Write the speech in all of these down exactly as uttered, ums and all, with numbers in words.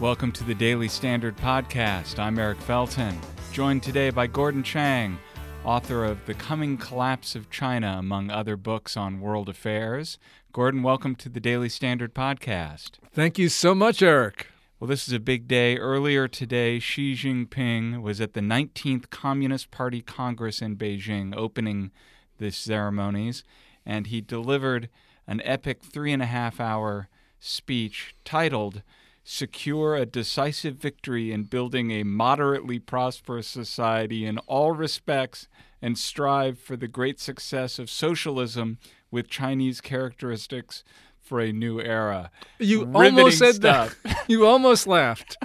Welcome to the Daily Standard podcast. I'm Eric Felton, joined today by Gordon Chang, author of The Coming Collapse of China, among other books on world affairs. Gordon, welcome to the Daily Standard podcast. Thank you so much, Eric. Well, this is a big day. Earlier today, Xi Jinping was at the nineteenth Communist Party Congress in Beijing, opening these ceremonies, and he delivered an epic three-and-a-half-hour speech titled "Secure a Decisive Victory in Building a Moderately Prosperous Society in All Respects and Strive for the Great Success of Socialism with Chinese Characteristics for a New Era." You Riveting almost said stuff. that. You almost laughed.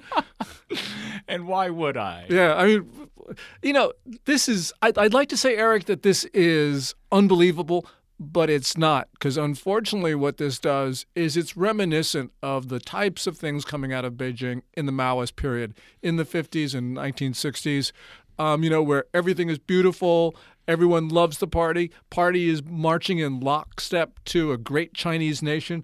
And why would I? Yeah, I mean, you know, this is, I'd, I'd like to say, Eric, that this is unbelievable, but it's not, because unfortunately what this does is it's reminiscent of the types of things coming out of Beijing in the Maoist period in the fifties and nineteen sixties, um, you know, where everything is beautiful, everyone loves the party, party is marching in lockstep to a great Chinese nation.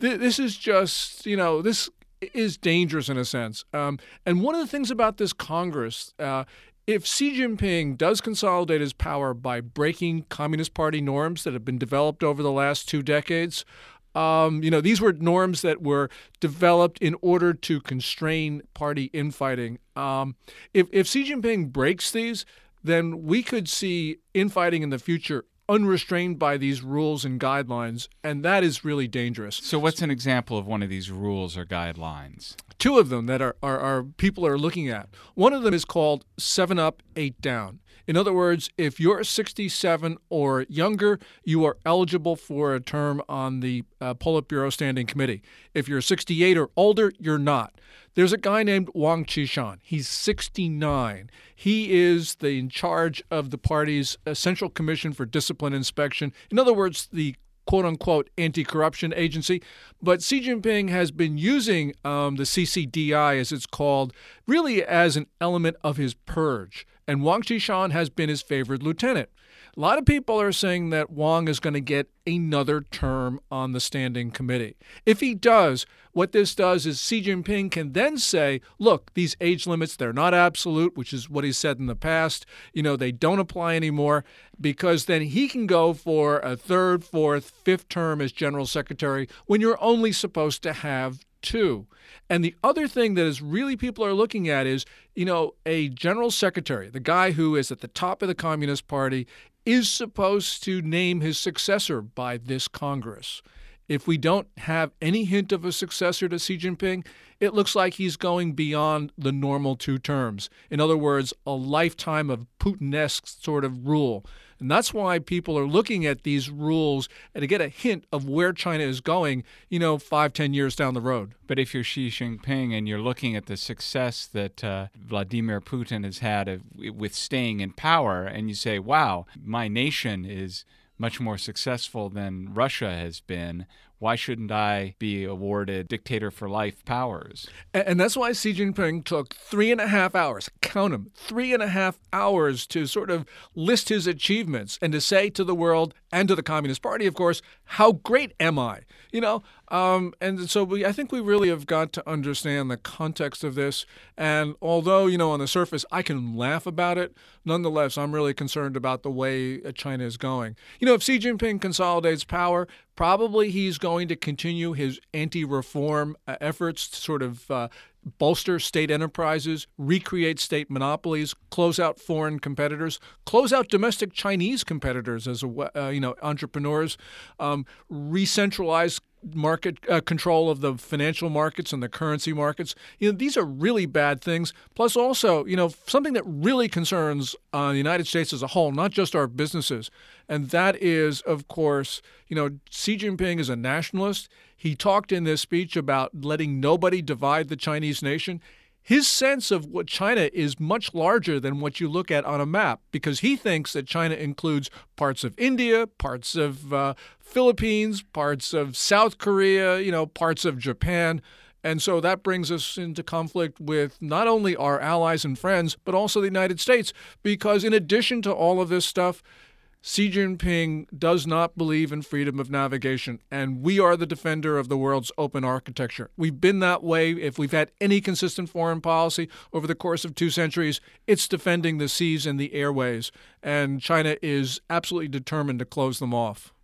Th- this is just, you know, this is dangerous in a sense. Um, and one of the things about this Congress, uh, if Xi Jinping does consolidate his power by breaking Communist Party norms that have been developed over the last two decades, um, you know, these were norms that were developed in order to constrain party infighting. Um, if, if Xi Jinping breaks these, then we could see infighting in the future unrestrained by these rules and guidelines, and that is really dangerous. So what's an example of one of these rules or guidelines? Two of them that are, are, are people are looking at. One of them is called seven up, eight down. In other words, if you're sixty-seven or younger, you are eligible for a term on the uh, Politburo Standing Committee. If you're sixty-eight or older, you're not. There's a guy named Wang Qishan. He's sixty-nine. He is the in charge of the party's Central Commission for Discipline Inspection. In other words, the quote-unquote anti-corruption agency. But Xi Jinping has been using um, the C C D I, as it's called, really as an element of his purge. And Wang Qishan has been his favored lieutenant. A lot of people are saying that Wang is going to get another term on the standing committee. If he does, what this does is Xi Jinping can then say, look, these age limits, they're not absolute, which is what he said in the past. You know, they don't apply anymore, because then he can go for a third, fourth, fifth term as general secretary when you're only supposed to have two. And the other thing that is really people are looking at is, you know, a general secretary, the guy who is at the top of the Communist Party, is supposed to name his successor by this Congress. If we don't have any hint of a successor to Xi Jinping, it looks like he's going beyond the normal two terms. In other words, a lifetime of Putin-esque sort of rule. And that's why people are looking at these rules and to get a hint of where China is going, you know, five, ten years down the road. But if you're Xi Jinping and you're looking at the success that uh, Vladimir Putin has had of, with staying in power, and you say, wow, my nation is much more successful than Russia has been, why shouldn't I be awarded dictator-for-life powers? And that's why Xi Jinping took three and a half hours, count them, three and a half hours to sort of list his achievements and to say to the world and to the Communist Party, of course, how great am I? You know, um, and so we, I think we really have got to understand the context of this. And although, you know, on the surface, I can laugh about it, nonetheless, I'm really concerned about the way China is going. You know, if Xi Jinping consolidates power, probably he's going to continue his anti-reform efforts to sort of uh, bolster state enterprises, recreate state monopolies, close out foreign competitors, close out domestic Chinese competitors as a, uh, you know, entrepreneurs, um, re-centralize market uh, control of the financial markets and the currency markets. You know, these are really bad things. Plus also, you know, something that really concerns uh, the United States as a whole, not just our businesses. And that is, of course, you know, Xi Jinping is a nationalist. He talked in this speech about letting nobody divide the Chinese nation. His sense of what China is much larger than what you look at on a map, because he thinks that China includes parts of India, parts of uh, Philippines, parts of South Korea, you know, parts of Japan. And so that brings us into conflict with not only our allies and friends, but also the United States, because in addition to all of this stuff, Xi Jinping does not believe in freedom of navigation, and we are the defender of the world's open architecture. We've been that way. If we've had any consistent foreign policy over the course of two centuries, it's defending the seas and the airways, and China is absolutely determined to close them off.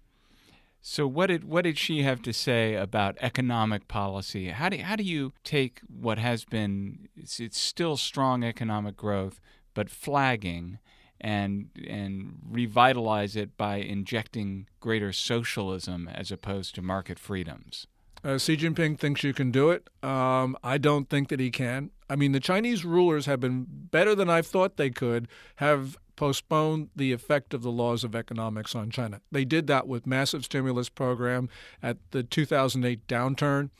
So what did what did she have to say about economic policy? How do how do you take what has been, it's, it's still strong economic growth, but flagging, and and revitalize it by injecting greater socialism as opposed to market freedoms? Uh, Xi Jinping thinks you can do it. Um, I don't think that he can. I mean, the Chinese rulers have been better than I thought they could have postponed the effect of the laws of economics on China. They did that with massive stimulus program at the two thousand eight downturn.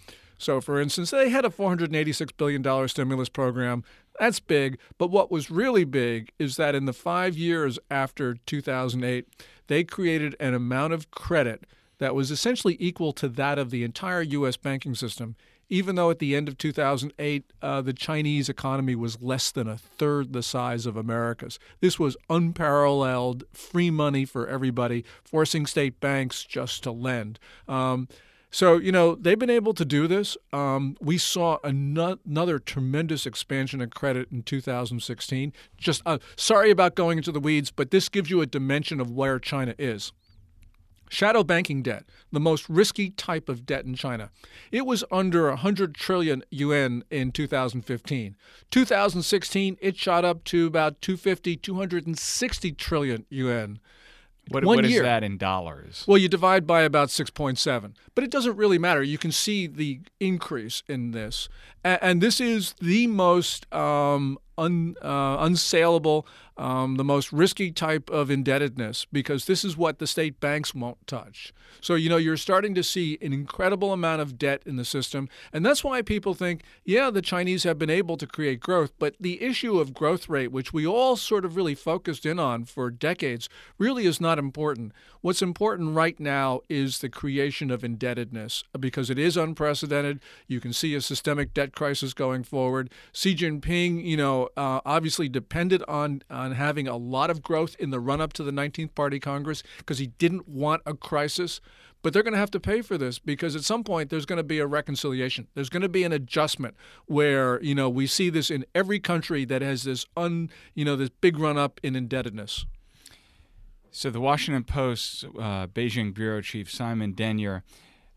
So, for instance, they had a four hundred eighty-six billion dollars stimulus program. That's big. But what was really big is that in the five years after two thousand eight, they created an amount of credit that was essentially equal to that of the entire U S banking system, even though at the end of two thousand eight, uh, the Chinese economy was less than a third the size of America's. This was unparalleled free money for everybody, forcing state banks just to lend. Um So, you know, they've been able to do this. Um, we saw another tremendous expansion of credit in two thousand sixteen. Just uh, sorry about going into the weeds, but this gives you a dimension of where China is. Shadow banking debt, the most risky type of debt in China. It was under one hundred trillion yuan in two thousand fifteen. two thousand sixteen, it shot up to about two hundred fifty, two hundred sixty trillion yuan. What, what is that in dollars? Well, you divide by about six point seven. But it doesn't really matter. You can see the increase in this. And, and this is the most um, un, uh, unsaleable, um, the most risky type of indebtedness, because this is what the state banks won't touch. So, you know, you're starting to see an incredible amount of debt in the system. And that's why people think, yeah, the Chinese have been able to create growth. But the issue of growth rate, which we all sort of really focused in on for decades, really is not important. What's important right now is the creation of indebtedness, because it is unprecedented. You can see a systemic debt crisis going forward. Xi Jinping, you know, uh, obviously depended on, on having a lot of growth in the run-up to the nineteenth Party Congress because he didn't want a crisis. But they're going to have to pay for this, because at some point there's going to be a reconciliation. There's going to be an adjustment where, you know, we see this in every country that has this un, you know, this big run-up in indebtedness. So the Washington Post's uh, Beijing bureau chief Simon Denyer,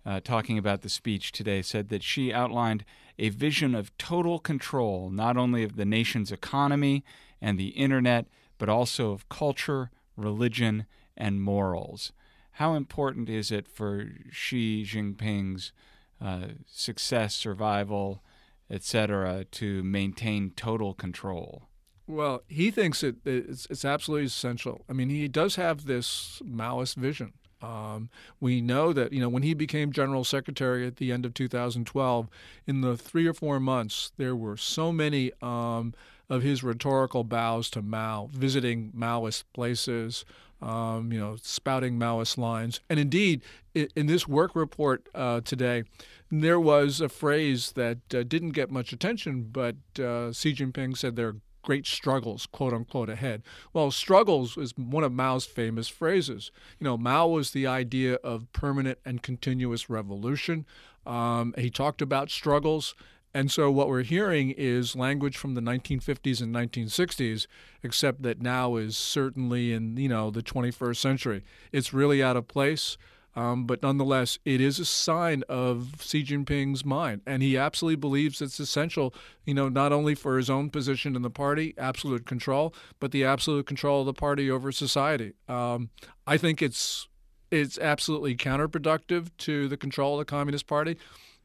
uh, talking about the speech today, said that she outlined a vision of total control, not only of the nation's economy and the internet, but also of culture, religion, and morals. How important is it for Xi Jinping's uh, success, survival, et cetera, to maintain total control? Well, he thinks it, it's, it's absolutely essential. I mean, he does have this Maoist vision. Um, we know that, you know, when he became general secretary at the end of two thousand twelve, in the three or four months, there were so many um, of his rhetorical bows to Mao, visiting Maoist places, um, you know, spouting Maoist lines. And indeed, in this work report uh, today, there was a phrase that uh, didn't get much attention, but uh, Xi Jinping said there are great struggles, quote unquote, ahead. Well, struggles is one of Mao's famous phrases. You know, Mao was the idea of permanent and continuous revolution. Um, he talked about struggles. And so what we're hearing is language from the nineteen fifties and nineteen sixties, except that now is certainly in, you know, the twenty-first century. It's really out of place. Um, but nonetheless, it is a sign of Xi Jinping's mind, and he absolutely believes it's essential, you know, not only for his own position in the party, absolute control, but the absolute control of the party over society. Um, I think it's it's absolutely counterproductive to the control of the Communist Party,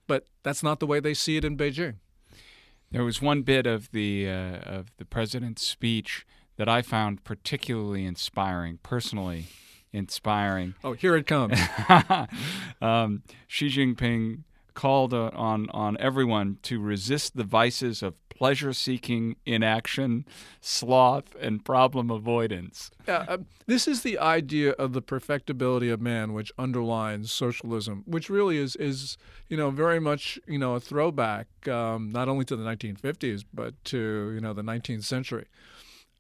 but that's not the way they see it in Beijing. There was one bit of the uh, of the president's speech that I found particularly inspiring, personally. Inspiring. Oh, here it comes. um, Xi Jinping called on, on everyone to resist the vices of pleasure-seeking, inaction, sloth, and problem avoidance. Yeah, uh, this is the idea of the perfectibility of man, which underlines socialism, which really is, is you know, very much, you know, a throwback um, not only to the nineteen fifties, but to, you know, the nineteenth century.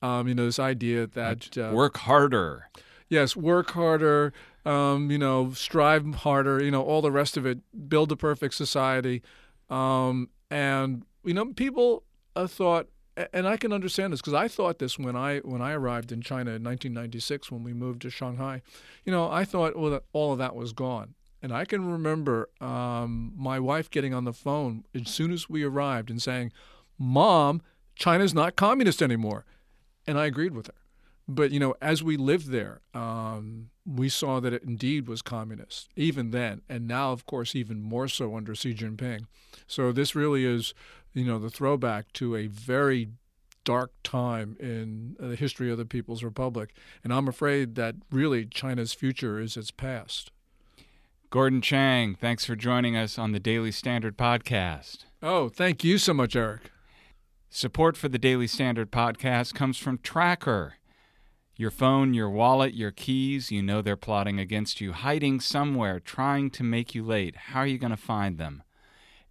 Um, you know, this idea that... Uh, work harder. yes, work harder, um, you know, strive harder, you know, all the rest of it, build a perfect society. Um, and, you know, people uh, thought, and I can understand this because I thought this when I when I arrived in China in nineteen ninety-six when we moved to Shanghai. You know, I thought, well, that all of that was gone. And I can remember um, my wife getting on the phone as soon as we arrived and saying, "Mom, China's not communist anymore." And I agreed with her. But, you know, as we lived there, um, we saw that it indeed was communist, even then. And now, of course, even more so under Xi Jinping. So this really is, you know, the throwback to a very dark time in the history of the People's Republic. And I'm afraid that really China's future is its past. Gordon Chang, thanks for joining us on the Daily Standard podcast. Oh, thank you so much, Eric. Support for the Daily Standard podcast comes from Tracker. Your phone, your wallet, your keys, you know they're plotting against you, hiding somewhere, trying to make you late. How are you going to find them?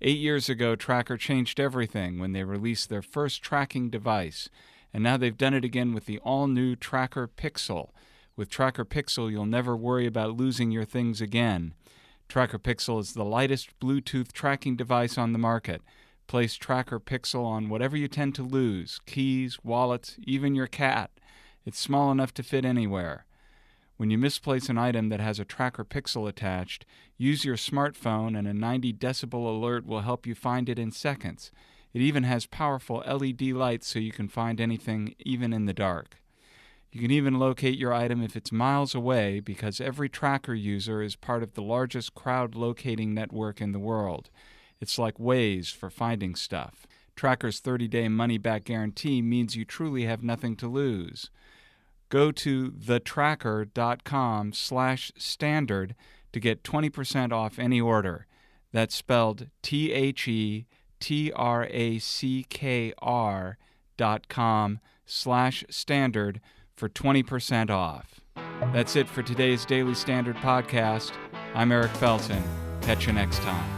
Eight years ago, Tracker changed everything when they released their first tracking device, and now they've done it again with the all-new Tracker Pixel. With Tracker Pixel, you'll never worry about losing your things again. Tracker Pixel is the lightest Bluetooth tracking device on the market. Place Tracker Pixel on whatever you tend to lose, keys, wallets, even your cat. It's small enough to fit anywhere. When you misplace an item that has a Tracker Pixel attached, use your smartphone and a ninety decibel alert will help you find it in seconds. It even has powerful L E D lights so you can find anything even in the dark. You can even locate your item if it's miles away because every Tracker user is part of the largest crowd locating network in the world. It's like Waze for finding stuff. Tracker's thirty day money-back guarantee means you truly have nothing to lose. Go to thetracker.com slash standard to get twenty percent off any order. That's spelled T H E T R A C K R dot com slash standard for twenty percent off. That's it for today's Daily Standard podcast. I'm Eric Felton. Catch you next time.